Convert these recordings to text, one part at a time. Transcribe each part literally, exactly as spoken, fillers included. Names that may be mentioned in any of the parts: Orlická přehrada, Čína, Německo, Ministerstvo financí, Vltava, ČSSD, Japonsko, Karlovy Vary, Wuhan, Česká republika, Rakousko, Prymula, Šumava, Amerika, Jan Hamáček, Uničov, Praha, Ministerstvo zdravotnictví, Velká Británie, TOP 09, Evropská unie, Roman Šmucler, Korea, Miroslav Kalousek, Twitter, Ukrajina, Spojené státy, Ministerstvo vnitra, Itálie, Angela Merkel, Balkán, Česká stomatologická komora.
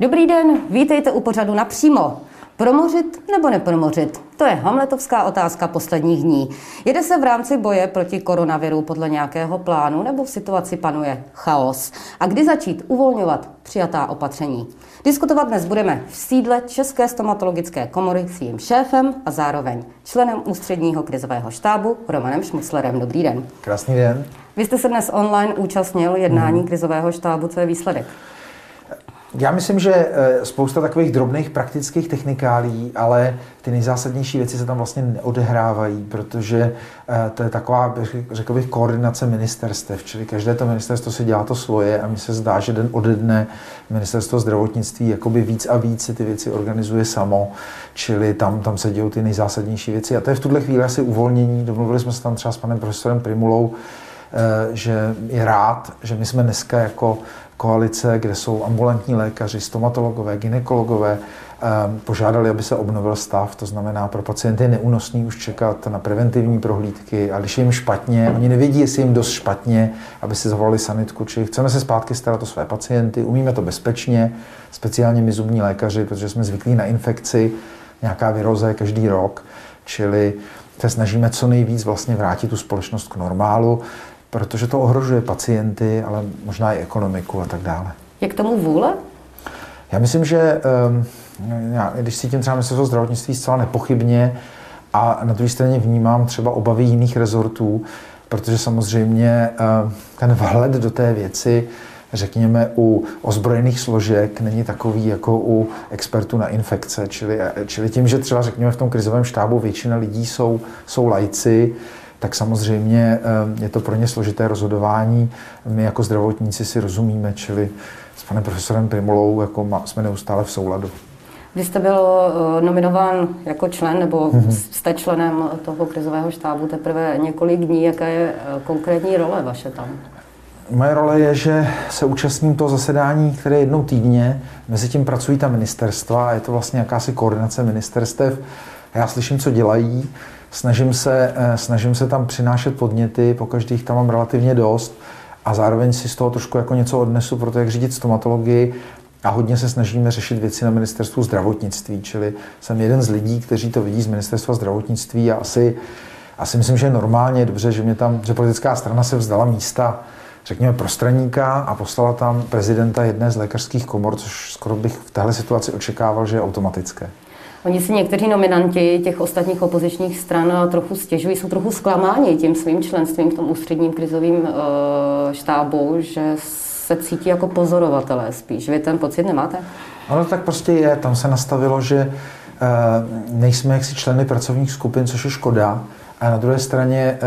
Dobrý den, vítejte u pořadu Napřímo. Promořit nebo nepromořit? To je hamletovská otázka posledních dní. Jede se v rámci boje proti koronaviru podle nějakého plánu, nebo v situaci panuje chaos? A kdy začít uvolňovat přijatá opatření? Diskutovat dnes budeme v sídle České stomatologické komory s jejím šéfem a zároveň členem ústředního krizového štábu Romanem Šmuclerem. Dobrý den. Krásný den. Vy jste se dnes online účastnil jednání hmm. krizového štábu. Co je výsledek? Já myslím, že spousta takových drobných praktických technikálí, ale ty nejzásadnější věci se tam vlastně neodehrávají, protože to je taková, řekl bych, koordinace ministerstev, čili každé to ministerstvo si dělá to svoje a mi se zdá, že den ode dne Ministerstvo zdravotnictví jakoby víc a víc si ty věci organizuje samo, čili tam, tam se dějou ty nejzásadnější věci a to je v tuhle chvíli asi uvolnění. Domluvili jsme se tam třeba s panem profesorem Prymulou, že je rád, že my jsme dneska jako koalice, kde jsou ambulantní lékaři, stomatologové, gynekologové, požádali, aby se obnovil stav. To znamená, pro pacienty je neúnosný už čekat na preventivní prohlídky a když je jim špatně, oni nevědí, jestli jim dost špatně, aby si zavolali sanitku, či chceme se zpátky starat o své pacienty, umíme to bezpečně, speciálně my zubní lékaři, protože jsme zvyklí na infekci, nějaká viróza každý rok, čili se snažíme co nejvíc vlastně vrátit tu společnost k normálu, protože to ohrožuje pacienty, ale možná i ekonomiku a tak dále. Je k tomu vůle? Já myslím, že já, když cítím třeba Ministerstvo zdravotnictví zcela nepochybně a na druhé straně vnímám třeba obavy jiných rezortů, protože samozřejmě ten vhled do té věci, řekněme, u ozbrojených složek není takový jako u expertů na infekce. Čili, čili tím, že třeba řekněme v tom krizovém štábu většina lidí jsou, jsou laici, tak samozřejmě je to pro ně složité rozhodování. My jako zdravotníci si rozumíme, čili s panem profesorem Prymulou jako jsme neustále v souladu. Vy jste byl nominován jako člen, nebo jste členem toho krizového štábu teprve několik dní. Jaká je konkrétní role vaše tam? Moje role je, že se účastním toho zasedání, které je jednou týdně. Mezi tím pracují ta ministerstva a je to vlastně jakási koordinace ministerstev. Já slyším, co dělají. Snažím se, snažím se tam přinášet podněty, pokaždé jich tam mám relativně dost a zároveň si z toho trošku jako něco odnesu pro to, jak řídit stomatologii a hodně se snažíme řešit věci na Ministerstvu zdravotnictví, čili jsem jeden z lidí, kteří to vidí z Ministerstva zdravotnictví a asi, asi myslím, že je normálně dobře, že mě tam, že politická strana se vzdala místa, řekněme, prostraníka a poslala tam prezidenta jedné z lékařských komor, což skoro bych v téhle situaci očekával, že je automatické. Oni si někteří nominanti těch ostatních opozičních stran trochu stěžují, jsou trochu zklamáni tím svým členstvím v tom ústředním krizovém štábu, že se cítí jako pozorovatelé spíš. Vy ten pocit nemáte? Ono tak prostě je. Tam se nastavilo, že nejsme jaksi členy pracovních skupin, což je škoda. A na druhé straně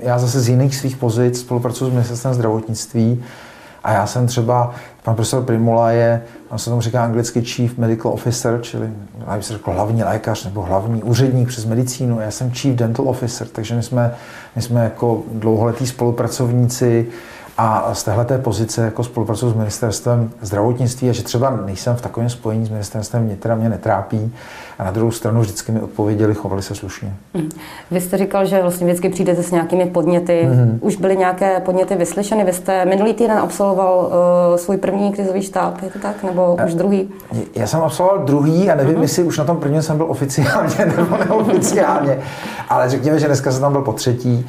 já zase z jiných svých pozic spolupracuji s Ministerstvem zdravotnictví. A já jsem třeba, pan profesor Prymula je, on se tomu říká anglicky chief medical officer, čili já bych se řekl hlavní lékař nebo hlavní úředník přes medicínu. Já jsem chief dental officer, takže my jsme, my jsme jako dlouholetí spolupracovníci a z téhleté pozice jako spolupracuji s Ministerstvem zdravotnictví a že třeba nejsem v takovém spojení s Ministerstvem vnitra, mě netrápí a na druhou stranu vždycky mi odpověděli, chovali se slušně. Mm. Vy jste říkal, že vlastně vždycky přijdete s nějakými podněty. Mm. Už byly nějaké podněty vyslyšeny? Vy jste minulý týden absolvoval uh, svůj první krizový štáb, je to tak? Nebo a, už druhý? Já jsem absolvoval druhý a nevím, mm. jestli už na tom prvním jsem byl oficiálně nebo neoficiálně, ale řekněme, že dneska jsem tam byl po třetí.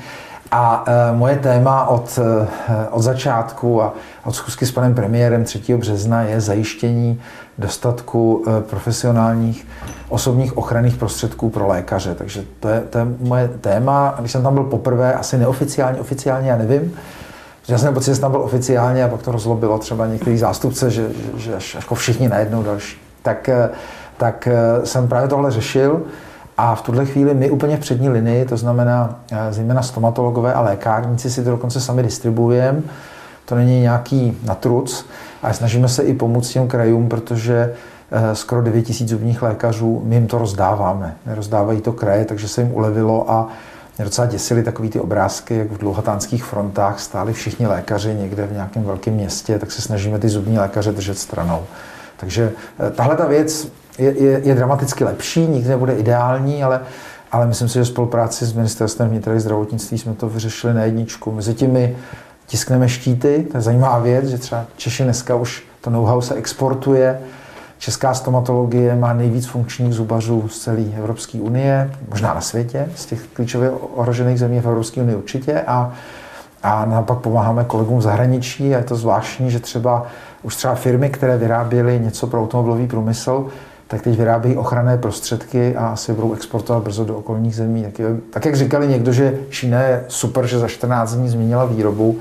A e, moje téma od, e, od začátku a od schůzky s panem premiérem třetího března je zajištění dostatku e, profesionálních osobních ochranných prostředků pro lékaře. Takže to je, to je moje téma. Když jsem tam byl poprvé, asi neoficiálně, oficiálně, já nevím. Já jsem pocit, že jsem tam byl oficiálně a pak to rozlobilo třeba některý zástupce, že, že, že až jako všichni najednou další. Tak, e, tak e, jsem právě tohle řešil. A v tuhle chvíli my úplně v přední linii, to znamená zejména stomatologové a lékárníci si to dokonce sami distribuujeme. To není nějaký natruc, ale snažíme se i pomoct těm krajům, protože skoro devět tisíc zubních lékařů, my jim to rozdáváme. Rozdávají to kraje, takže se jim ulevilo a mě docela děsily takový ty obrázky, jak v dlouhatánských frontách stáli všichni lékaři někde v nějakém velkém městě, tak se snažíme ty zubní lékaře držet stranou. Takže tahle ta věc Je, je, je dramaticky lepší, nikdy nebude ideální, ale, ale myslím si, že v spolupráci s Ministerstvem vnitra a zdravotnictví jsme to vyřešili na jedničku. Mezi tím my tiskneme štíty, to je zajímavá věc, že třeba Češi dneska už to know-how se exportuje Česká stomatologie má nejvíc funkčních zubařů z celé Evropské unie, možná na světě, z těch klíčově ohrožených zemí v Evropské unii určitě. A, a naopak pomáháme kolegům v zahraničí a je to zvláštní, že třeba už třeba firmy, které vyráběly něco pro automobilový průmysl, tak teď vyrábějí ochranné prostředky a asi budou exportovat brzo do okolních zemí. Tak, je, tak jak říkali někdo, že Čína je super, že za čtrnáct dní změnila výrobu,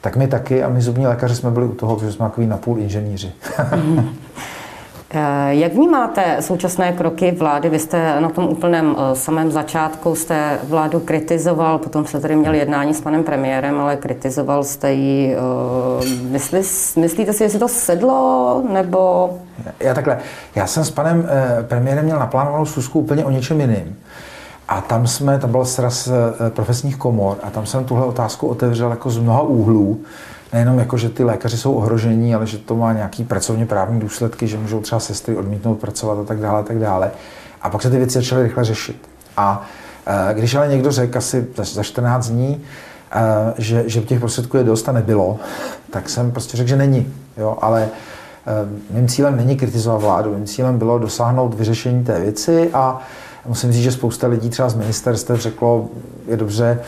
tak my taky a my zubní lékaři jsme byli u toho, protože jsme takový napůl inženýři. Jak vnímáte současné kroky vlády? Vy jste na tom úplném samém začátku, jste vládu kritizoval, potom jste tady měl jednání s panem premiérem, ale kritizoval jste ji. Myslí, myslíte si, jestli to sedlo, nebo... Já takhle, já jsem s panem premiérem měl naplánovanou schůzku úplně o něčem jiným. A tam jsme, tam byl sraz profesních komor a tam jsem tuhle otázku otevřel jako z mnoha úhlů. Nejenom jako, že ty lékaři jsou ohrožení, ale že to má nějaký pracovně právní důsledky, že můžou třeba sestry odmítnout pracovat a tak dále a tak dále. A pak se ty věci začaly rychle řešit. A když ale někdo řekl asi za čtrnáct dní, že, že těch prostředků je dost a nebylo, tak jsem prostě řekl, že není. Jo, ale mým cílem není kritizovat vládu, mým cílem bylo dosáhnout vyřešení té věci a musím říct, že spousta lidí třeba z ministerstev řeklo, je dobře,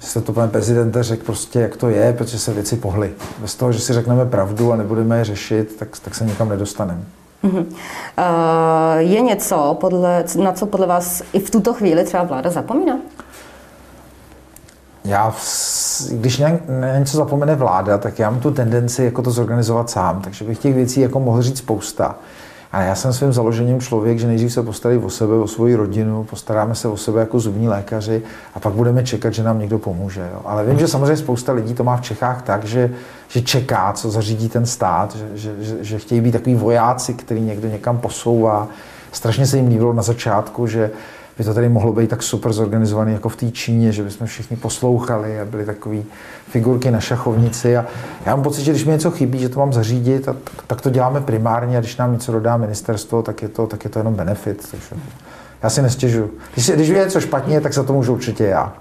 že se to pane prezidente řekl prostě, jak to je, protože se věci pohly. Bez toho, že si řekneme pravdu a nebudeme je řešit, tak, tak se nikam nedostaneme. Uh-huh. Uh, je něco, podle, na co podle vás i v tuto chvíli třeba vláda zapomíná? Já, když na něco zapomene vláda, tak já mám tu tendenci jako to zorganizovat sám, takže bych těch věcí jako mohl říct spousta. A já jsem svým založením člověk, že nejdřív se postarají o sebe, o svoji rodinu, postaráme se o sebe jako zubní lékaři a pak budeme čekat, že nám někdo pomůže. Jo. Ale vím, že samozřejmě spousta lidí to má v Čechách tak, že, že čeká, co zařídí ten stát, že, že, že, že chtějí být takový vojáci, který někdo někam posouvá. Strašně se jim líbilo na začátku, že by to tady mohlo být tak super zorganizovaný jako v té Číně, že bychom všichni poslouchali a byly takové figurky na šachovnici. A já mám pocit, že když mi něco chybí, že to mám zařídit, a tak, tak to děláme primárně a když nám něco dodá ministerstvo, tak je to, tak je to jenom benefit. Takže já si nestěžuju. Když, když je něco špatně, tak za to můžu určitě já.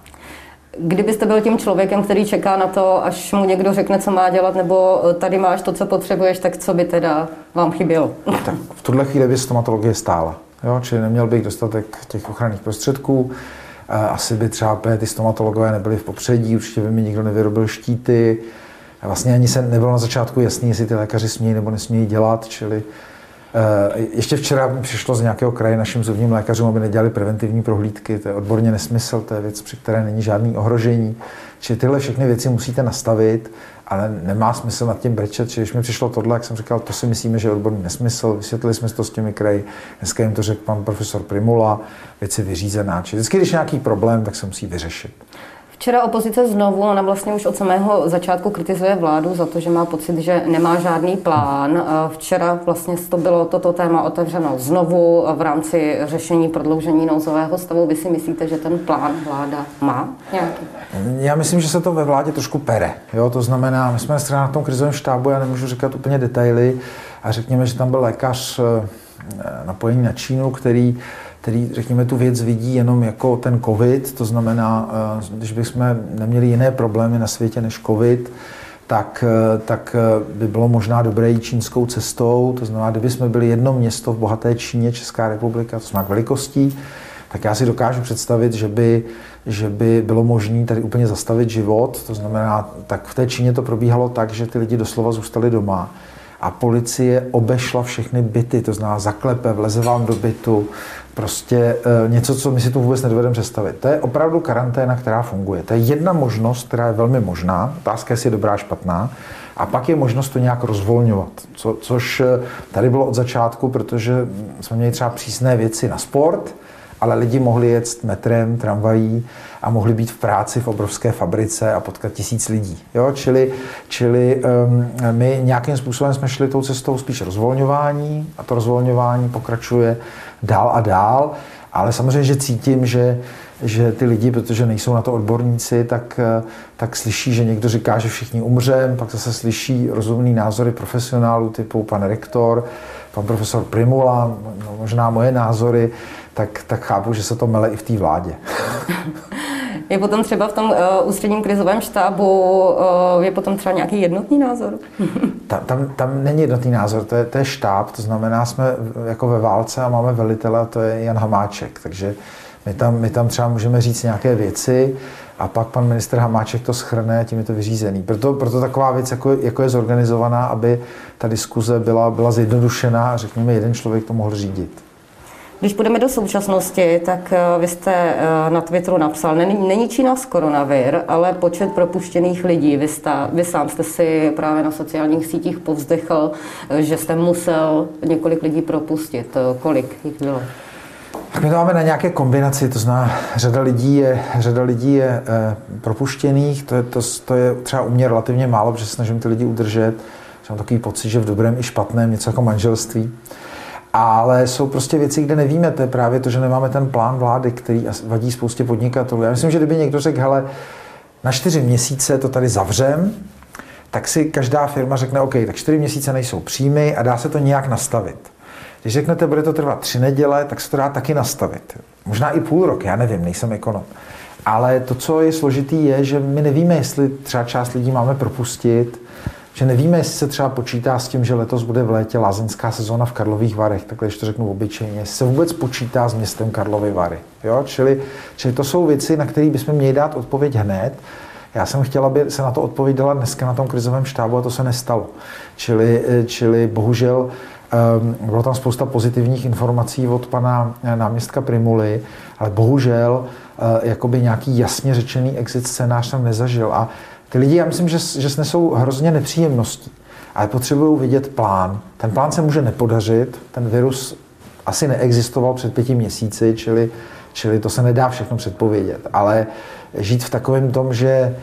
Kdybyste byl tím člověkem, který čeká na to, až mu někdo řekne, co má dělat, nebo tady máš to, co potřebuješ, tak co by teda vám chybělo? Tak v tuhle chvíli by stomatologie stála. Jo, čili neměl bych dostatek těch ochranných prostředků, asi by třeba ty stomatologové nebyly v popředí, určitě by mi nikdo nevyrobil štíty, vlastně ani se nebylo na začátku jasný, jestli ty lékaři smějí nebo nesmějí dělat, čili ještě včera mi přišlo z nějakého kraje našim zubním lékařům, aby nedělali preventivní prohlídky, to je odborně nesmysl, to je věc, při které není žádný ohrožení, čili tyhle všechny věci musíte nastavit, ale nemá smysl nad tím brečet, že když mi přišlo tohle, jak jsem říkal, to si myslíme, že je odborný nesmysl, vysvětlili jsme to s těmi kraji, dneska jim to řekl pan profesor Prymula, věci vyřízená, čili vždycky, když je nějaký problém, tak se musí vyřešit. Včera opozice znovu, ona vlastně už od samého začátku kritizuje vládu za to, že má pocit, že nemá žádný plán. Včera vlastně to bylo toto téma otevřeno znovu v rámci řešení prodloužení nouzového stavu. Vy si myslíte, že ten plán vláda má nějaký? Já myslím, že se to ve vládě trošku pere. Jo, to znamená, my jsme na tom krizovém štábu, já nemůžu říkat úplně detaily a řekněme, že tam byl lékař napojený na Čínu, který který, řekněme, tu věc vidí jenom jako ten covid, to znamená, když bychom neměli jiné problémy na světě než covid, tak, tak by bylo možná dobré jít čínskou cestou, to znamená, kdyby jsme byli jedno město v bohaté Číně, Česká republika, to znamená velikostí, tak já si dokážu představit, že by, že by bylo možné tady úplně zastavit život, to znamená, tak v té Číně to probíhalo tak, že ty lidi doslova zůstali doma. A policie obešla všechny byty, to znamená zaklepe, vleze vám do bytu, prostě e, něco, co my si tu vůbec nedovedeme představit. To je opravdu karanténa, která funguje. To je jedna možnost, která je velmi možná, otázka jestli je dobrá, špatná, a pak je možnost to nějak rozvolňovat, co, což tady bylo od začátku, protože jsme měli třeba přísné věci na sport, ale lidi mohli jet metrem, tramvají a mohli být v práci v obrovské fabrice a potkat tisíc lidí. Jo? Čili, čili um, my nějakým způsobem jsme šli tou cestou spíš rozvolňování a to rozvolňování pokračuje dál a dál, ale samozřejmě, že cítím, že, že ty lidi, protože nejsou na to odborníci, tak, tak slyší, že někdo říká, že všichni umřeme, pak zase slyší rozumný názory profesionálů typu pan rektor, pan profesor Prymula, možná moje názory, tak, tak chápu, že se to mele i v té vládě. Je potom třeba v tom uh, ústředním krizovém štábu, uh, je potom třeba nějaký jednotný názor? tam, tam, tam není jednotný názor, to je, to je štáb, to znamená, jsme jako ve válce a máme velitele, to je Jan Hamáček, takže my tam, my tam třeba můžeme říct nějaké věci a pak pan ministr Hamáček to shrne a tím je to vyřízený. Proto, proto taková věc, jako, jako je zorganizovaná, aby ta diskuze byla, byla zjednodušená a řekněme, jeden člověk to mohl řídit. Když půjdeme do současnosti, tak vy jste na Twitteru napsal, není, není Čína z koronavir, ale počet propuštěných lidí. Vy, stá, vy sám jste si právě na sociálních sítích povzdechl, že jste musel několik lidí propustit. Kolik jich bylo? Tak my to máme na nějaké kombinaci, to znamená, řada lidí je, řada lidí je e, propuštěných, to je, to, to je třeba u mě relativně málo, protože snažím ty lidi udržet, že mám takový pocit, že v dobrém i špatném, něco jako manželství. Ale jsou prostě věci, kde nevíme, to je právě to, že nemáme ten plán vlády, který vadí spoustě podnikatelů. Já myslím, že kdyby někdo řekl, hele, na čtyři měsíce to tady zavřem, tak si každá firma řekne, OK, tak čtyři měsíce nejsou příjmy a dá se to nějak nastavit. Když řeknete, bude to trvat tři neděle, tak se to dá taky nastavit. Možná i půl rok, já nevím, nejsem ekonom. Ale to, co je složitý, je, že my nevíme, jestli třeba část lidí máme propustit, že nevíme, jestli se třeba počítá s tím, že letos bude v létě lázeňská sezóna v Karlových Varech, takhle ještě to řeknu obyčejně, se vůbec počítá s městem Karlovy Vary. Jo? Čili, čili to jsou věci, na které bychom měli dát odpověď hned. Já jsem chtěla, aby se na to odpověděla dneska na tom krizovém štábu a to se nestalo. Čili, čili bohužel bylo tam spousta pozitivních informací od pana náměstka Prymuly, ale bohužel jakoby nějaký jasně řečený exit scénář tam nezažil. A ty lidi, já myslím, že, že snesou hrozně nepříjemností, ale potřebují vidět plán. Ten plán se může nepodařit, ten virus asi neexistoval před pěti měsíci, čili, čili to se nedá všechno předpovědět. Ale žít v takovém tom, že,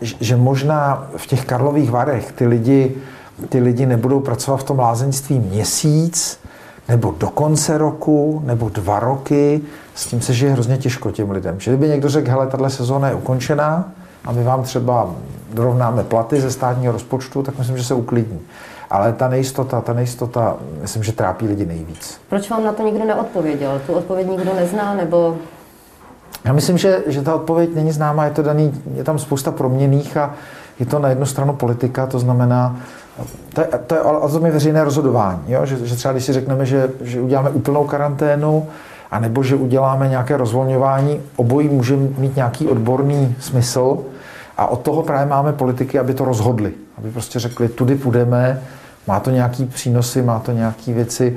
že možná v těch Karlových Varech ty lidi ty lidi nebudou pracovat v tom lázeňství měsíc, nebo do konce roku, nebo dva roky, s tím se žije hrozně těžko těm lidem. Že kdyby někdo řekl, hele, tato sezóna je ukončená a my vám třeba dorovnáme platy ze státního rozpočtu, tak myslím, že se uklidní. Ale ta nejistota, ta nejistota, myslím, že trápí lidi nejvíc. Proč vám na to nikdo neodpověděl? Tu odpověď nikdo nezná, nebo... Já myslím, že, že ta odpověď není známá, je to daný, je tam spousta proměnných a je to na jednu stranu politika, to znamená, to je, to je, to je veřejné rozhodování, jo? Že, že třeba když si řekneme, že, že uděláme úplnou karanténu, anebo že uděláme nějaké rozvolňování, obojí může mít nějaký odborný smysl a od toho právě máme politiky, aby to rozhodli, aby prostě řekli, tudy půjdeme, má to nějaký přínosy, má to nějaký věci,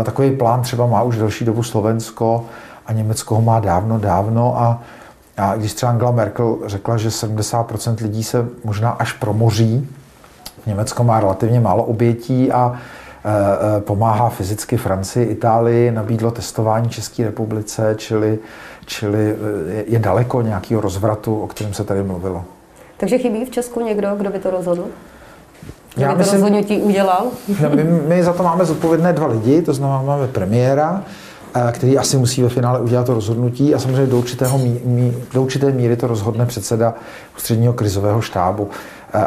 e, takový plán třeba má už delší dobu Slovensko a Německo ho má dávno, dávno a, a když třeba Angela Merkel řekla, že sedmdesát procent lidí se možná až promoří, Německo má relativně málo obětí a e, pomáhá fyzicky Francii, Itálii, nabídlo testování České republice, čili, čili je, je daleko nějakého rozvratu, o kterém se tady mluvilo. Takže chybí v Česku někdo, kdo by to rozhodl? Kdo by to rozhodnutí udělal? My, my za to máme zodpovědné dva lidi, to znamená máme premiéra, který asi musí ve finále udělat to rozhodnutí a samozřejmě do, určitého mí, mí, do určité míry to rozhodne předseda ústředního krizového štábu.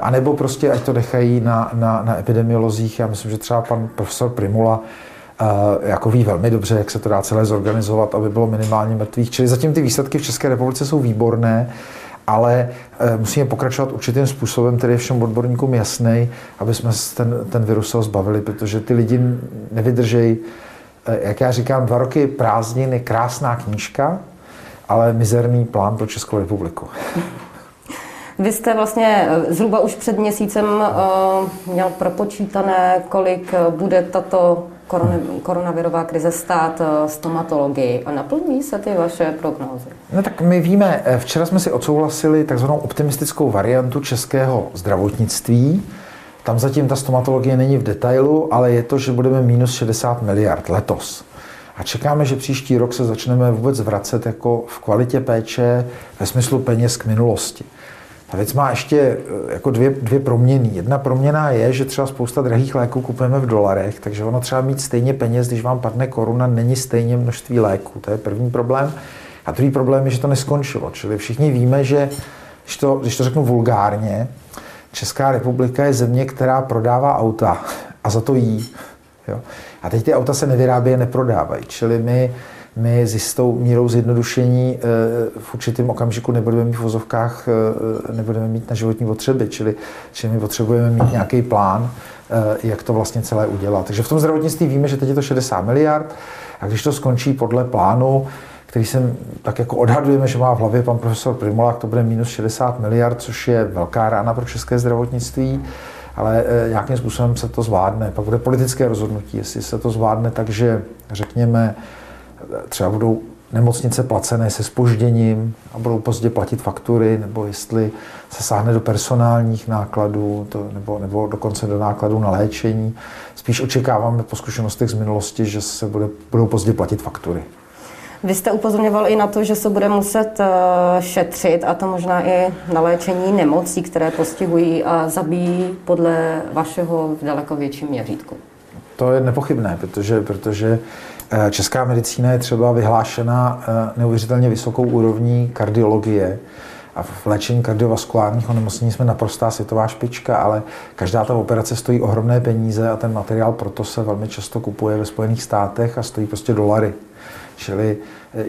A nebo prostě, ať to dechají na, na, na epidemiolozích. Já myslím, že třeba pan profesor Prymula uh, jako ví velmi dobře, jak se to dá celé zorganizovat, aby bylo minimálně mrtvých. Čili zatím ty výsledky v České republice jsou výborné, ale uh, musíme pokračovat určitým způsobem, který je všem odborníkům jasný, aby jsme ten, ten virus se ho zbavili, protože ty lidi nevydržejí. Jak já říkám, dva roky prázdnin je krásná knížka, ale mizerný plán pro Českou republiku. Vy jste vlastně zhruba už před měsícem uh, měl propočítané, kolik bude tato korona, koronavirová krize stát uh, stomatologii. A naplní se ty vaše prognózy? No tak my víme, včera jsme si odsouhlasili takzvanou optimistickou variantu českého zdravotnictví. Tam zatím ta stomatologie není v detailu, ale je to, že budeme minus šedesát miliard letos. A čekáme, že příští rok se začneme vůbec vracet jako v kvalitě péče ve smyslu peněz k minulosti. Ta věc má ještě jako dvě, dvě proměny. Jedna proměna je, že třeba spousta drahých léků kupujeme v dolarech, takže ono třeba mít stejně peněz, když vám padne koruna, není stejně množství léků. To je první problém. A druhý problém je, že to neskončilo. Čili všichni víme, že, když to, když to řeknu vulgárně, Česká republika je země, která prodává auta a za to jí. Jo? A teď ty auta se nevyrábějí a neprodávají, čili my, my s jistou mírou zjednodušení v určitém okamžiku nebudeme mít v vozovkách, nebudeme mít na životní potřeby, čili, čili my potřebujeme mít nějaký plán, jak to vlastně celé udělat. Takže v tom zdravotnictví víme, že teď je to šedesát miliard a když to skončí podle plánu, který jsem tak jako odhadujeme, že má v hlavě pan profesor Prymula, to bude minus šedesát miliard, což je velká rána pro české zdravotnictví, ale nějakým způsobem se to zvládne. Pak bude politické rozhodnutí, jestli se to zvládne, takže řekněme, třeba budou nemocnice placené se zpožděním a budou pozdě platit faktury, nebo jestli se sáhne do personálních nákladů, to, nebo, nebo dokonce do nákladů na léčení. Spíš očekáváme po zkušenostech z minulosti, že se bude, budou pozdě platit faktury. Vy jste upozorňoval i na to, že se bude muset šetřit, a to možná i na léčení nemocí, které postihují a zabíjí podle vašeho v daleko větším měřítku. To je nepochybné, protože, protože česká medicína je třeba vyhlášena neuvěřitelně vysokou úrovní kardiologie. A v léčení kardiovaskulárních onemocnění jsme naprostá světová špička, ale každá ta operace stojí ohromné peníze a ten materiál proto se velmi často kupuje ve Spojených státech a stojí prostě dolary. Čili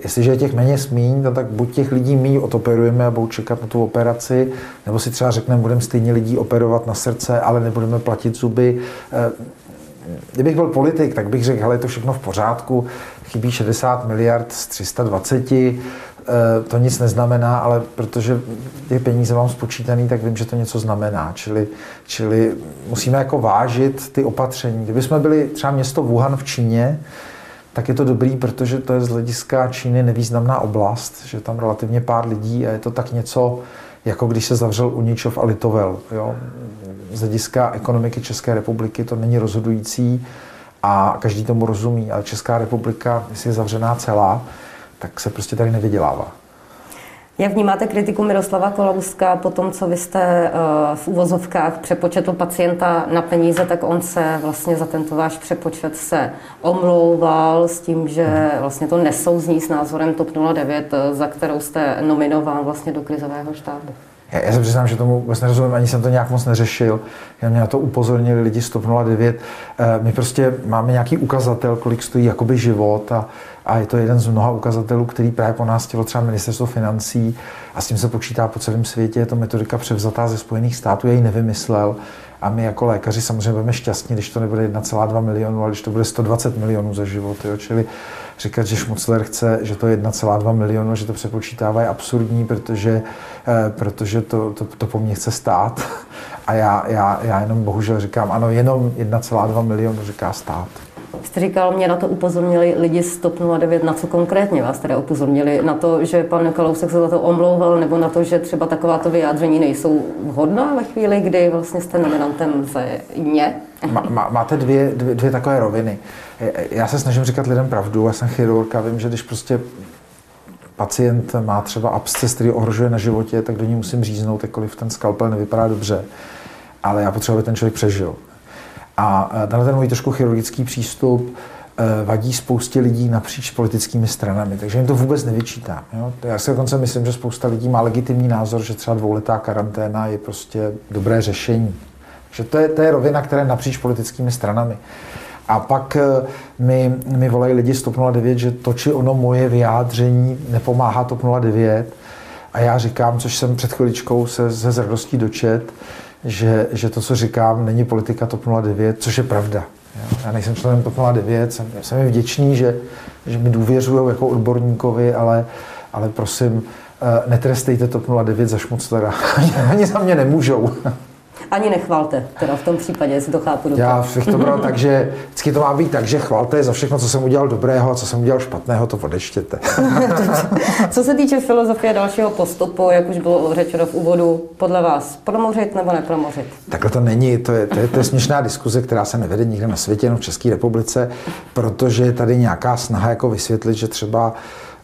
jestliže je těch méně smíň, tak buď těch lidí míň odoperujeme a budou čekat na tu operaci, nebo si třeba řekneme, budeme stejně lidí operovat na srdce, ale nebudeme platit zuby. Kdybych byl politik, tak bych řekl, hele, je to všechno v pořádku, chybí šedesát miliard z tři sta dvacet, to nic neznamená, ale protože ty peníze mám spočítaný, tak vím, že to něco znamená. Čili, čili musíme jako vážit ty opatření. Kdybychom byli třeba město Wuhan v Číně, tak je to dobrý, protože to je z hlediska Číny nevýznamná oblast, že tam relativně pár lidí a je to tak něco, jako když se zavřel Uničov a Litovel. Jo? Z hlediska ekonomiky České republiky to není rozhodující a každý tomu rozumí, ale Česká republika, jestli je zavřená celá, tak se prostě tady nevydělává. Jak vnímáte kritiku Miroslava Kalouska po tom, co vy jste v uvozovkách přepočetl pacienta na peníze, tak on se vlastně za tento váš přepočet se omlouval s tím, že vlastně to nesouzní s názorem TOP nula devět, za kterou jste nominován vlastně do krizového štábu? Já, já se přiznám, že tomu vůbec nerozumím, ani jsem to nějak moc neřešil. Já mě na to upozornili lidi z TOP nula devět. My prostě máme nějaký ukazatel, kolik stojí jakoby život a, a je to jeden z mnoha ukazatelů, který právě po nás chtělo třeba Ministerstvo financí a s tím se počítá po celém světě. Je to metodika převzatá ze Spojených států, já ji nevymyslel. A my jako lékaři samozřejmě budeme šťastní, když to nebude jedna celá dva milionu, ale když to bude sto dvacet milionů za život. Jo? Čili říkat, že Šmucler chce, že to je jedna celá dva milionu, že to přepočítává, je absurdní, protože, protože to, to, to po mně chce stát. A já, já, já jenom bohužel říkám, ano, jenom jedna celá dva milionu říká stát. Jste říkal, mě na to upozornili lidi z TOP nula devět, na co konkrétně vás teda upozornili? Na to, že pan Kalousek se za to omlouval, nebo na to, že třeba takováto vyjádření nejsou vhodná ve chvíli, kdy vlastně jste nominantem za ně? Má, má, máte dvě, dvě, dvě takové roviny. Já se snažím říkat lidem pravdu, já jsem chirurg a vím, že když prostě pacient má třeba absces, který ohrožuje na životě, tak do ní musím říznout, jakkoliv ten skalpel nevypadá dobře. Ale já potřebuji, aby ten člověk přežil. A tenhle ten můj trošku chirurgický přístup vadí spoustě lidí napříč politickými stranami, takže jim to vůbec nevyčítám. Jo? Já si dokonce myslím, že spousta lidí má legitimní názor, že třeba dvouletá karanténa je prostě dobré řešení. Takže to je, to je rovina, která je napříč politickými stranami. A pak mi, mi volají lidi z TOP nula devět, že to či ono moje vyjádření nepomáhá TOP nula devět. A já říkám, což jsem před chviličkou se, se s radostí dočet, Že, že to, co říkám, není politika TOP nula devět, což je pravda. Jo? Já nejsem členem TOP nula devět, jsem, jsem jim vděčný, že, že mi důvěřují jako odborníkovi, ale, ale prosím, netrestejte TOP nula devět za Šmuclera. Ani za mě nemůžou. Ani nechvalte, teda v tom případě, jestli to chápu dobře. Já bych to bral tak, že vždycky to má být tak, že chvalte za všechno, co jsem udělal dobrého a co jsem udělal špatného, to odečtěte. Co se týče filozofie dalšího postupu, jak už bylo řečeno v úvodu, podle vás promořit nebo nepromořit? Takhle to není, to je, to je, to je směšná diskuze, která se nevede nikde na světě, jenom v České republice, protože je tady nějaká snaha jako vysvětlit, že třeba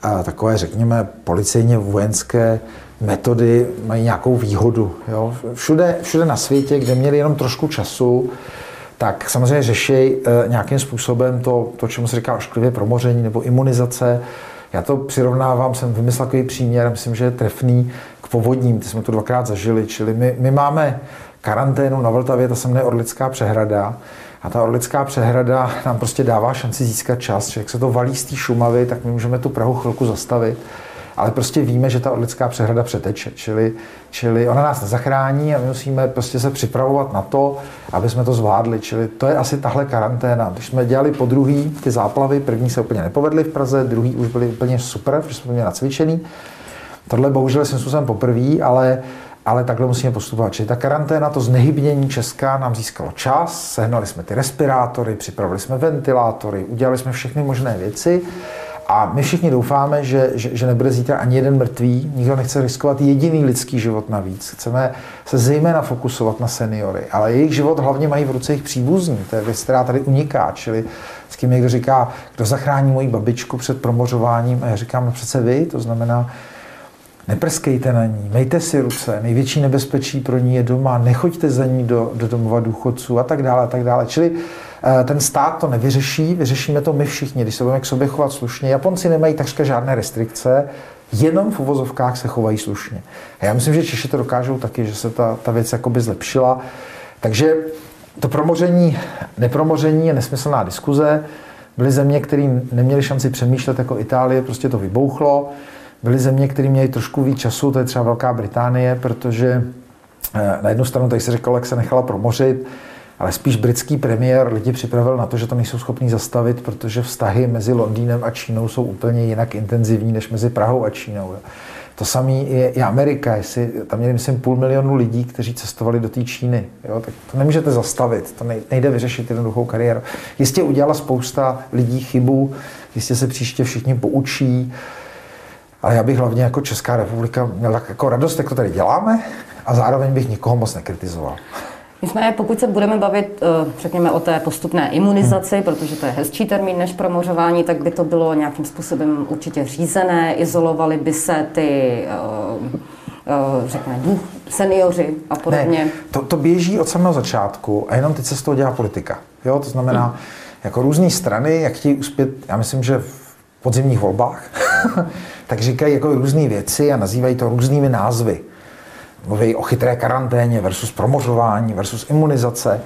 a, takové, řekněme, policejně vojenské metody mají nějakou výhodu. Jo? Všude, všude na světě, kde měli jenom trošku času, tak samozřejmě řeší e, nějakým způsobem to, to, čemu se říká ošklivě promoření nebo imunizace. Já to přirovnávám, jsem vymyslel takový příměr, myslím, že je trefný, k povodním, ty jsme to dvakrát zažili. Čili my, my máme karanténu na Vltavě, ta se jmenuje Orlická přehrada. A ta Orlická přehrada nám prostě dává šanci získat čas, že jak se to valí z té Šumavy, tak my můžeme tu Prahu chvilku zastavit, ale prostě víme, že ta Orlická přehrada přeteče, čili, čili ona nás nezachrání a my musíme prostě se připravovat na to, aby jsme to zvládli, čili to je asi tahle karanténa. Když jsme dělali po druhý ty záplavy, první se úplně nepovedly v Praze, druhý už byly úplně super, protože jsme měli nacvičený. Tohle bohužel jsem způsobem poprvý, ale Ale takhle musíme postupovat. Čili ta karanténa, to znehybnění Česka nám získalo čas, sehnali jsme ty respirátory, připravili jsme ventilátory, udělali jsme všechny možné věci a my všichni doufáme, že, že, že nebude zítra ani jeden mrtvý, nikdo nechce riskovat jediný lidský život navíc. Chceme se zejména fokusovat na seniory, ale jejich život hlavně mají v ruce jejich příbuzní, to je věc, která tady uniká, čili s kým někdo říká, kdo zachrání moji babičku před promořováním, a já říkám, no přece vy, to znamená, neprskejte na ní, mejte si ruce, největší nebezpečí pro ní je doma, nechoďte za ní do, do domova důchodců a tak dále a tak dále. Čili ten stát to nevyřeší, vyřešíme to my všichni, když se budeme k sobě chovat slušně. Japonci nemají takřka žádné restrikce, jenom v uvozovkách se chovají slušně. A já myslím, že Češi to dokážou taky, že se ta, ta věc jakoby zlepšila. Takže to promoření, nepromoření je nesmyslná diskuze. Byly země, které neměly šanci přemýšlet jako Itálie, prostě to vybouchlo. Byly země, které měly trošku víc času, to je třeba Velká Británie, protože na jednu stranu tady se říkalo, jak se nechala promořit, ale spíš britský premiér lidi připravil na to, že to nejsou schopní zastavit, protože vztahy mezi Londýnem a Čínou jsou úplně jinak intenzivní než mezi Prahou a Čínou. To samé je i Amerika, jestli, tam měli myslím půl milionu lidí, kteří cestovali do té Číny. Jo? Tak to nemůžete zastavit, to nejde vyřešit jednoduchou kariéru. Jistě udělala spousta lidí chybu, jistě se příště všichni poučí. Ale já bych hlavně jako Česká republika měla jako radost, jak to tady děláme, a zároveň bych nikoho moc nekritizoval. Nicméně, pokud se budeme bavit, řekněme, o té postupné imunizaci, hmm. protože to je hezčí termín než promořování, tak by to bylo nějakým způsobem určitě řízené, izolovali by se ty, řekněme, seniori a podobně. Ne, to, to běží od samého začátku a jenom teď se z toho dělá politika. Jo, to znamená, hmm. jako různý strany, jak chtějí uspět, já myslím, že v podzimních volbách, tak říkají jako různé věci a nazývají to různými názvy. Mluví o chytré karanténě versus promořování versus imunizace.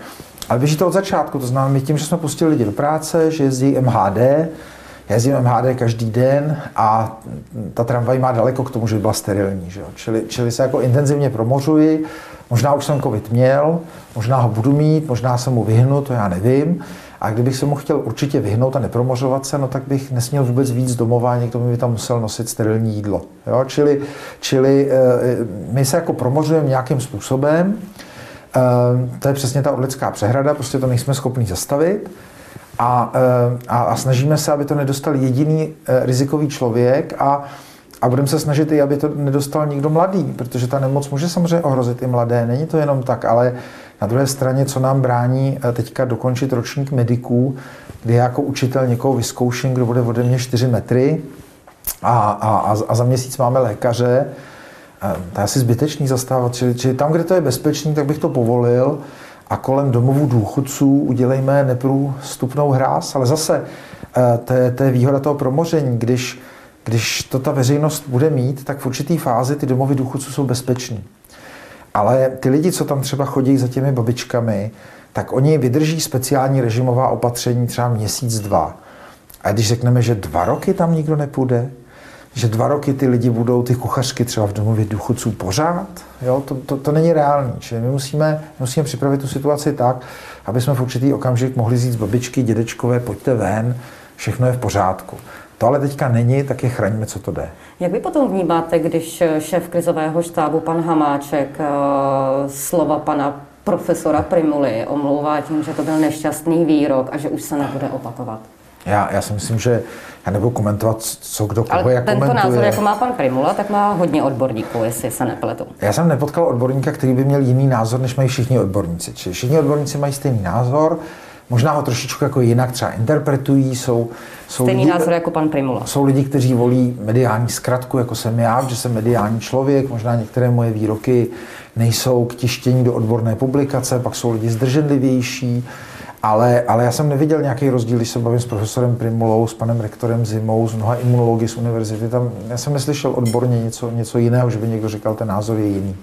Ale běží to od začátku, to znamená tím, že jsme pustili lidi do práce, že jezdí M H D, já jezdím M H D každý den a ta tramvaj má daleko k tomu, že by byla sterilní. Že jo? Čili, čili se jako intenzivně promořuji, možná už jsem covid měl, možná ho budu mít, možná se mu vyhnu, to já nevím. A kdybych se mu chtěl určitě vyhnout a nepromořovat se, no tak bych nesměl vůbec víc domova, někdo by tam musel nosit sterilní jídlo. Jo? Čili, čili my se jako promořujeme nějakým způsobem, to je přesně ta Orlická přehrada, prostě to nejsme schopni zastavit a, a, a snažíme se, aby to nedostal jediný rizikový člověk a A budeme se snažit i, aby to nedostal někdo mladý, protože ta nemoc může samozřejmě ohrozit i mladé, není to jenom tak, ale na druhé straně, co nám brání teďka dokončit ročník mediků, kdy já jako učitel někoho vyzkouším, kdo bude ode mě čtyři metry a, a, a za měsíc máme lékaře, to je asi zbytečný zastávat, čili, čili tam, kde to je bezpečný, tak bych to povolil a kolem domovů důchodců udělejme neprůstupnou hráz, ale zase to je, to je výhoda toho promoření, když Když to ta veřejnost bude mít, tak v určitý fázi ty domovy důchodců jsou bezpeční. Ale ty lidi, co tam třeba chodí za těmi babičkami, tak oni vydrží speciální režimová opatření třeba měsíc, dva. A když řekneme, že dva roky tam nikdo nepůjde, že dva roky ty lidi budou, ty kuchařky třeba v domově důchodců pořád, jo, to, to, to není reálný. Čili my musíme, musíme připravit tu situaci tak, aby jsme v určitý okamžik mohli říct babičky, dědečkové, pojďte ven, všechno je v pořádku. To ale teďka není, tak je chraňme, co to jde. Jak vy potom vnímáte, když šéf krizového štábu, pan Hamáček, slova pana profesora Prymuly omlouvá tím, že to byl nešťastný výrok a že už se nebude opakovat? Já, já si myslím, že já nebudu komentovat, co kdo koho ale jak tento komentuje. Názor, jako má pan Prymula, tak má hodně odborníků, jestli se nepletu. Já jsem nepotkal odborníka, který by měl jiný názor, než mají všichni odborníci. Čili všichni odborníci mají stejný názor, možná ho trošičku jako jinak třeba interpretují, jsou, jsou, stejný lidi, názor jako pan Prymula. Jsou lidi, kteří volí mediální zkratku, jako jsem já, že jsem mediální člověk, možná některé moje výroky nejsou k tištění do odborné publikace, pak jsou lidi zdrženlivější, ale, ale já jsem neviděl nějaký rozdíl, když se bavím s profesorem Prymulou, s panem rektorem Zimou, s mnoha imunology z univerzity, tam já jsem neslyšel odborně něco, něco jiného, že by někdo říkal, ten názor je jiný.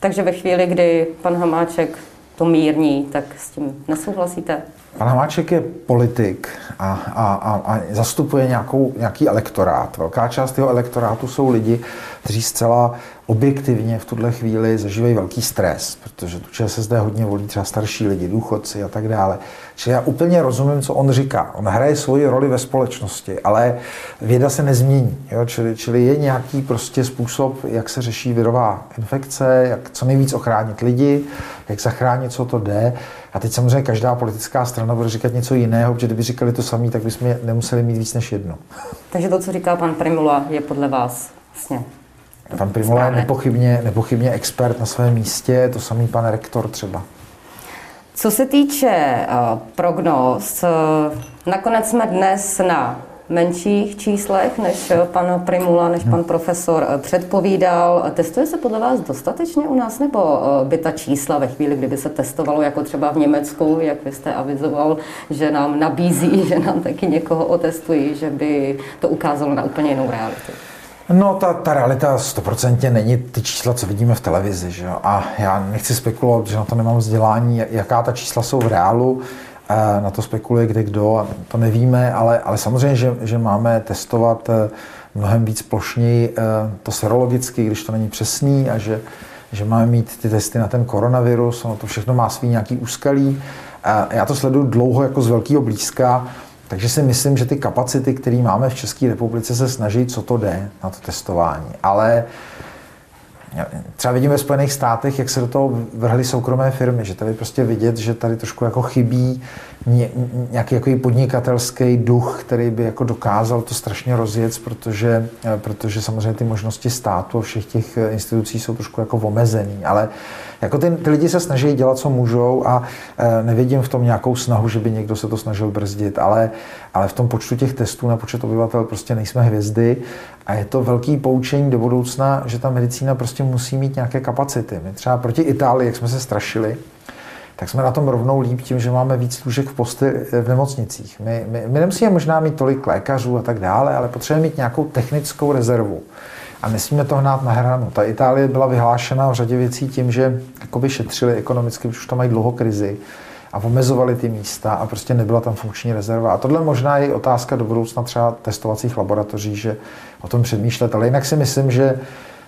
Takže ve chvíli, kdy pan Hamáček to mírní, tak s tím nesouhlasíte? Pan Hamáček je politik a, a, a, a zastupuje nějakou, nějaký elektorát. Velká část jeho elektorátu jsou lidi, kteří zcela objektivně v tuhle chvíli zažívají velký stres, protože tu ČSSD hodně volí třeba starší lidi, důchodci a tak dále. Čili já úplně rozumím, co on říká. On hraje svoji roli ve společnosti, ale věda se nezmění. Jo? Čili, čili je nějaký prostě způsob, jak se řeší virová infekce, jak co nejvíc ochránit lidi, jak zachránit, co to jde. A teď samozřejmě každá politická strana bude říkat něco jiného, protože kdyby říkali to samé, tak bychom nemuseli mít víc než jedno. Takže to, co říká pan Prymula, je podle vás vlastně. Pan Prymula je nepochybně, nepochybně expert na svém místě, to samý pan rektor třeba. Co se týče uh, prognóz, uh, nakonec jsme dnes na menších číslech, než pan Prymula, než pan profesor předpovídal. Testuje se podle vás dostatečně u nás, nebo by ta čísla ve chvíli, kdyby se testovalo, jako třeba v Německu, jak vy jste avizoval, že nám nabízí, že nám taky někoho otestují, že by to ukázalo na úplně jinou realitu? No, ta, ta realita stoprocentně není ty čísla, co vidíme v televizi, že jo? A já nechci spekulovat, že na to nemám vzdělání, jaká ta čísla jsou v reálu. Na to spekuluje kdekdo a to nevíme, ale, ale samozřejmě, že, že máme testovat mnohem víc plošněji to serologicky, když to není přesný, a že, že máme mít ty testy na ten koronavirus, ono to všechno má svý nějaký úskalí. Já to sleduju dlouho jako z velkého blízka, takže si myslím, že ty kapacity, které máme v České republice, se snaží, co to jde na to testování. Ale třeba vidíme ve Spojených státech, jak se do toho vrhly soukromé firmy, že tady prostě vidět, že tady trošku jako chybí nějaký jako podnikatelský duch, který by jako dokázal to strašně rozjet, protože, protože samozřejmě ty možnosti státu a všech těch institucí jsou trošku jako omezený, ale jako ty, ty lidi se snaží dělat, co můžou, a nevidím v tom nějakou snahu, že by někdo se to snažil brzdit, ale, ale v tom počtu těch testů na počet obyvatel prostě nejsme hvězdy a je to velký poučení do budoucna, že ta medicína prostě musí mít nějaké kapacity. My třeba proti Itálii, jak jsme se strašili, tak jsme na tom rovnou líp tím, že máme víc lůžek v, poste- v nemocnicích. My, my, my nemusíme možná mít tolik lékařů a tak dále, ale potřebujeme mít nějakou technickou rezervu. A nesmíme to hnát na hranu. Ta Itálie byla vyhlášena v řadě věcí tím, že jakoby šetřili ekonomicky, protože už tam mají dlouho krizi, a omezovali ty místa a prostě nebyla tam funkční rezerva. A tohle možná je otázka do budoucna třeba testovacích laboratoří, že o tom přemýšlet. Ale jinak si myslím, že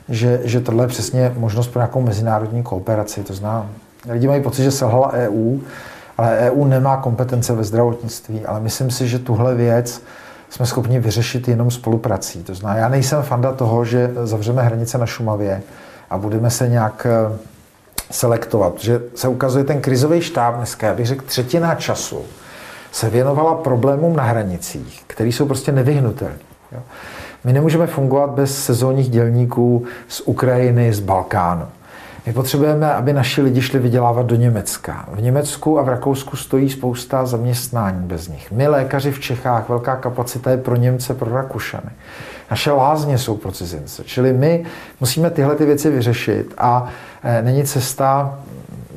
Že, že tohle je přesně možnost pro nějakou mezinárodní kooperaci, to znám. Lidi mají pocit, že selhala E U, ale E U nemá kompetence ve zdravotnictví, ale myslím si, že tuhle věc jsme schopni vyřešit jenom spoluprací. To znám. Já nejsem fanda toho, že zavřeme hranice na Šumavě a budeme se nějak selektovat, protože se ukazuje ten krizový štáb dneska, já bych řekl, třetina času se věnovala problémům na hranicích, které jsou prostě nevyhnutelné. My nemůžeme fungovat bez sezónních dělníků z Ukrajiny, z Balkánu. My potřebujeme, aby naši lidi šli vydělávat do Německa. V Německu a v Rakousku stojí spousta zaměstnání bez nich. My lékaři v Čechách, velká kapacita je pro Němce, pro Rakušany. Naše lázně jsou pro cizince. Čili my musíme tyhle ty věci vyřešit a není cesta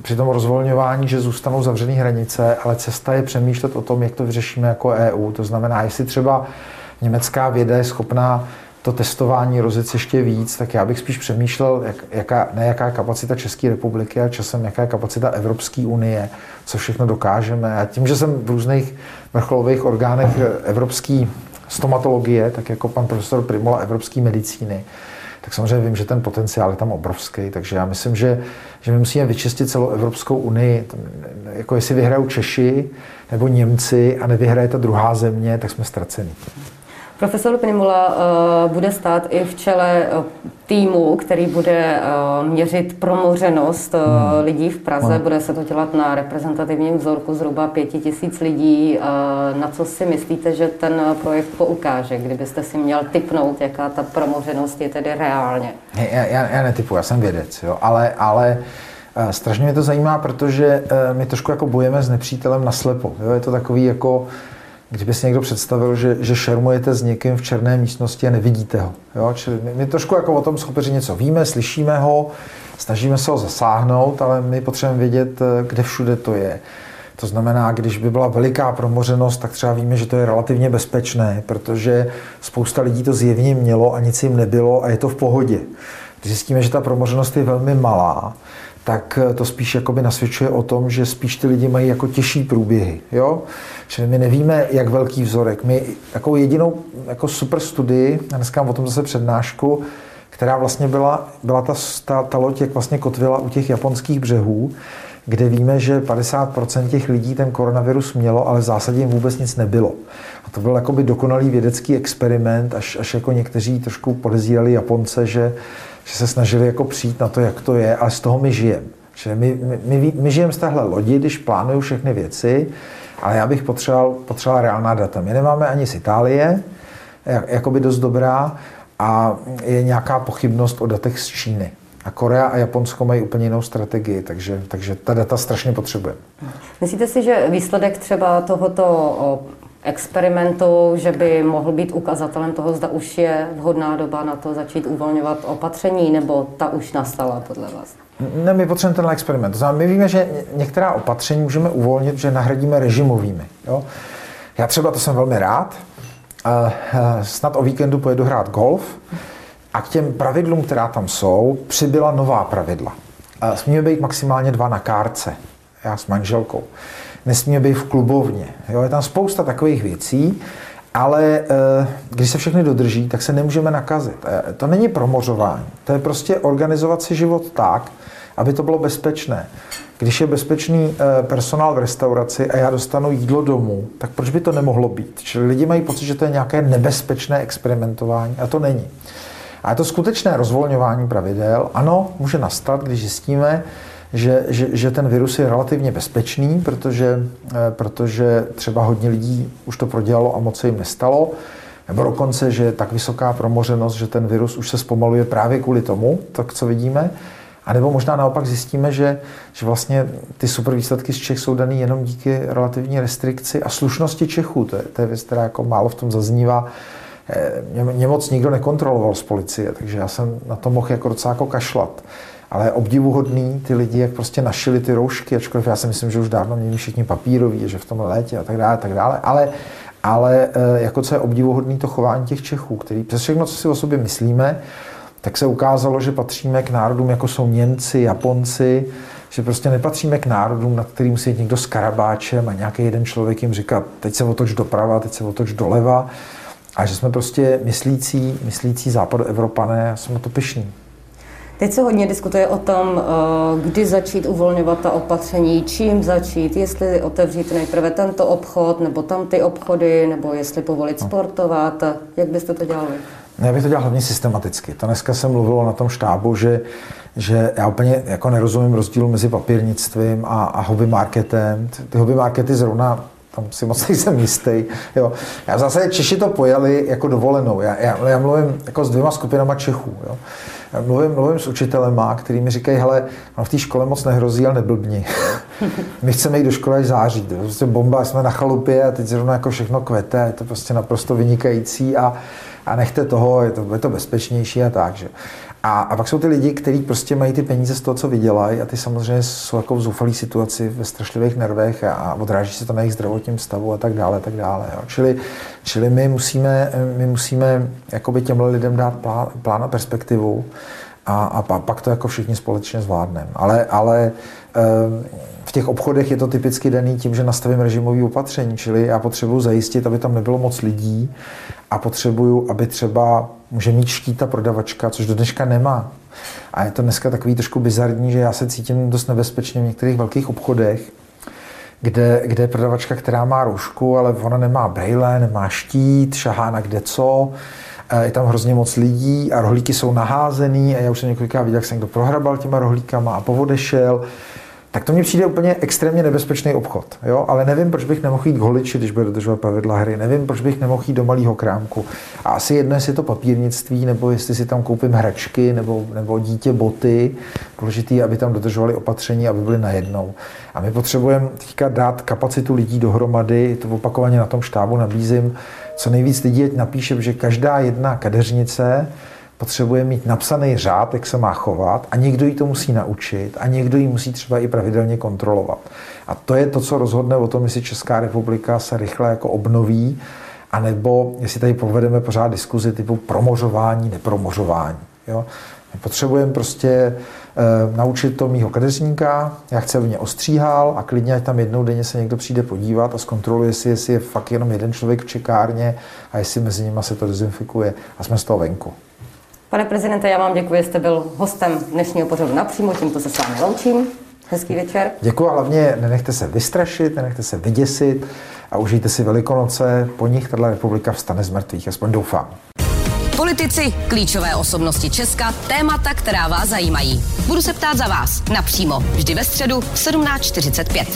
při tom rozvolňování, že zůstanou zavřené hranice, ale cesta je přemýšlet o tom, jak to vyřešíme jako E U. To znamená, jestli třeba německá věda je schopná to testování rozjet ještě víc, tak já bych spíš přemýšlel, jak, jaká, ne jaká je kapacita České republiky, ale časem jaká je kapacita Evropské unie, co všechno dokážeme. A tím, že jsem v různých vrcholových orgánech evropské stomatologie, tak jako pan profesor Prymula evropské medicíny, tak samozřejmě vím, že ten potenciál je tam obrovský, takže já myslím, že, že my musíme vyčistit celou Evropskou unii. Jako jestli vyhrajou Češi nebo Němci a nevyhraje ta druhá země, tak jsme ztraceni. Profesor Prymula uh, bude stát i v čele uh, týmu, který bude uh, měřit promořenost uh, hmm. lidí v Praze. Hmm. Bude se to dělat na reprezentativním vzorku zhruba pěti tisíc lidí. Uh, na co si myslíte, že ten projekt poukáže? Kdybyste si měl tipnout, jaká ta promořenost je tedy reálně? Já, já, já netipuji, já jsem vědec, jo, ale... ale... strašně mě to zajímá, protože my trošku jako bojujeme s nepřítelem naslepo. Jo? Je to takový jako, kdyby si někdo představil, že, že šermujete s někým v černé místnosti a nevidíte ho. Jo? Čili my, my trošku jako o tom schopeři něco víme, slyšíme ho, snažíme se ho zasáhnout, ale my potřebujeme vědět, kde všude to je. To znamená, když by byla veliká promořenost, tak třeba víme, že to je relativně bezpečné, protože spousta lidí to zjevně mělo a nic jim nebylo a je to v pohodě. Zjistíme, že ta promořenost je velmi malá, tak to spíš jakoby nasvědčuje o tom, že spíš ty lidi mají jako těžší průběhy, jo? Že my nevíme, jak velký vzorek. My jako jedinou jako super studii, já dneska mám o tom zase přednášku, která vlastně byla, byla ta, ta, ta loď, jak vlastně kotvila u těch japonských břehů, kde víme, že padesát procent těch lidí ten koronavirus mělo, ale v zásadě jim vůbec nic nebylo. A to byl jakoby dokonalý vědecký experiment, až, až jako někteří trošku podezírali Japonce, že, že se snažili jako přijít na to, jak to je, ale z toho my žijeme. My, my, my, my žijeme z téhle lodi, když plánují všechny věci, ale já bych potřeboval, potřeboval reálná data. My nemáme ani z Itálie, jak, jakoby dost dobrá, a je nějaká pochybnost o datech z Číny. A Korea a Japonsko mají úplně jinou strategii, takže, takže ta data strašně potřebujeme. Myslíte si, že výsledek třeba tohoto experimentu, že by mohl být ukazatelem toho, zda už je vhodná doba na to začít uvolňovat opatření, nebo ta už nastala podle vás? Ne, my potřebujeme tenhle experiment. To znamená, my víme, že některá opatření můžeme uvolnit, že nahradíme režimovými. Jo? Já třeba to jsem velmi rád. Snad o víkendu pojedu hrát golf. A k těm pravidlům, která tam jsou, přibyla nová pravidla. Smíme být maximálně dva na kárce. Já s manželkou. Nesmíme být v klubovně. Jo, je tam spousta takových věcí, ale když se všechny dodrží, tak se nemůžeme nakazit. To není promořování. To je prostě organizovat si život tak, aby to bylo bezpečné. Když je bezpečný personál v restauraci a já dostanu jídlo domů, tak proč by to nemohlo být? Čili lidi mají pocit, že to je nějaké nebezpečné experimentování, a to není. A to skutečné rozvolňování pravidel, ano, může nastat, když zjistíme, že, že, že ten virus je relativně bezpečný, protože, protože třeba hodně lidí už to prodělalo a moc se jim nestalo, nebo dokonce, že je tak vysoká promořenost, že ten virus už se zpomaluje právě kvůli tomu, tak co vidíme. A nebo možná naopak zjistíme, že, že vlastně ty super výsledky z Čech jsou dané jenom díky relativní restrikci a slušnosti Čechů. To je, to je věc, která jako málo v tom zaznívá. Mě moc nikdo nekontroloval z policie, takže já jsem na to mohl jako docela jako kašlat. Ale obdivuhodný ty lidi, jak prostě našili ty roušky, ačkoliv já si myslím, že už dávno měli všichni papírový, že v tom létě a tak dále, tak dále. Ale, ale jako co je obdivuhodný to chování těch Čechů, který přes všechno, co si o sobě myslíme, tak se ukázalo, že patříme k národům, jako jsou Němci, Japonci, že prostě nepatříme k národům, nad kterým musí jít někdo s karabáčem a nějaký jeden člověk jim říká, teď se otoč doprava, teď se otoč doleva. A že jsme prostě myslící, myslící západoevropané, jsme na to pyšní. Teď se hodně diskutuje o tom, kdy začít uvolňovat ta opatření, čím začít, jestli otevřít nejprve tento obchod, nebo tam ty obchody, nebo jestli povolit sportovat. Jak byste to dělali? Já bych to dělal hlavně systematicky. To dneska se mluvilo na tom štábu, že, že já úplně jako nerozumím rozdílu mezi papírnictvím a, a hobby marketem. Ty hobby markety zrovna tam si moc nejsem jistý. Jo. Já v zásadě Češi to pojali jako dovolenou. Já, já, já mluvím jako s dvěma skupinama Čechů. Jo. Já mluvím, mluvím s učitelema, který mi říkají, hele, no v té škole moc nehrozí, ale neblbni. My chceme jít do školy až září. To je prostě bomba, jsme na chalupě a teď zrovna jako všechno kvete. Je to prostě naprosto vynikající a, a nechte toho, je to, je to bezpečnější a tak. Že. A, a pak jsou ty lidi, kteří prostě mají ty peníze z toho, co vydělají, a ty samozřejmě jsou jako v zoufalé situaci, ve strašlivých nervech a, a odráží se to na jejich zdravotním stavu a tak dále, a tak dále. Jo. Čili, čili my musíme, my musíme jakoby těmhle lidem dát plán, plán a perspektivu a, a pak to jako všichni společně zvládneme. Ale, ale v těch obchodech je to typicky daný tím, že nastavím režimové opatření, čili já potřebuji zajistit, aby tam nebylo moc lidí a potřebuju, aby třeba může mít štíta prodavačka, což do dneška nemá. A je to dneska takový trošku bizarní, že já se cítím dost nebezpečně v některých velkých obchodech, kde, kde je prodavačka, která má roušku, ale ona nemá brejle, nemá štít, šahá na kde co. Je tam hrozně moc lidí a rohlíky jsou naházený a já už jsem několikrát viděl, jak se někdo prohrabal těma rohlíkama a povodešel. Tak to mně přijde úplně extrémně nebezpečný obchod, jo? Ale nevím, proč bych nemohl jít k holiči, když bude dodržovat pravidla hry, nevím, proč bych nemohl jít do malého krámku. A asi jedno, jestli je to papírnictví, nebo jestli si tam koupím hračky, nebo, nebo dítě boty, důležitý, aby tam dodržovali opatření, aby byly najednou. A my potřebujeme teďka dát kapacitu lidí dohromady, to opakovaně na tom štábu nabízím, co nejvíc lidí napíše, že každá jedna kadeřnice potřebuje mít napsaný řád, jak se má chovat, a někdo jí to musí naučit a někdo jí musí třeba i pravidelně kontrolovat. A to je to, co rozhodne o tom, jestli Česká republika se rychle jako obnoví, anebo jestli tady povedeme pořád diskuzi typu promořování, nepromořování. Jo? Potřebujeme prostě e, naučit to mýho kadeřníka, já chci, aby mě ostříhal a klidně, ať tam jednou denně se někdo přijde podívat a zkontroluje si, jestli je fakt jenom jeden člověk v čekárně a jestli mezi nimi se to dezinfikuje a jsme z toho venku. Pane prezidente, já vám děkuji, jste byl hostem dnešního pořadu Napřímo, tímto se s vámi loučím. Hezký večer. Děkuji a hlavně nenechte se vystrašit, nenechte se vyděsit a užijte si Velikonoce, po nich tato republika vstane z mrtvých, aspoň doufám. Politici, klíčové osobnosti Česka, témata, která vás zajímají. Budu se ptát za vás napřímo, vždy ve středu v sedmnáct čtyřicet pět.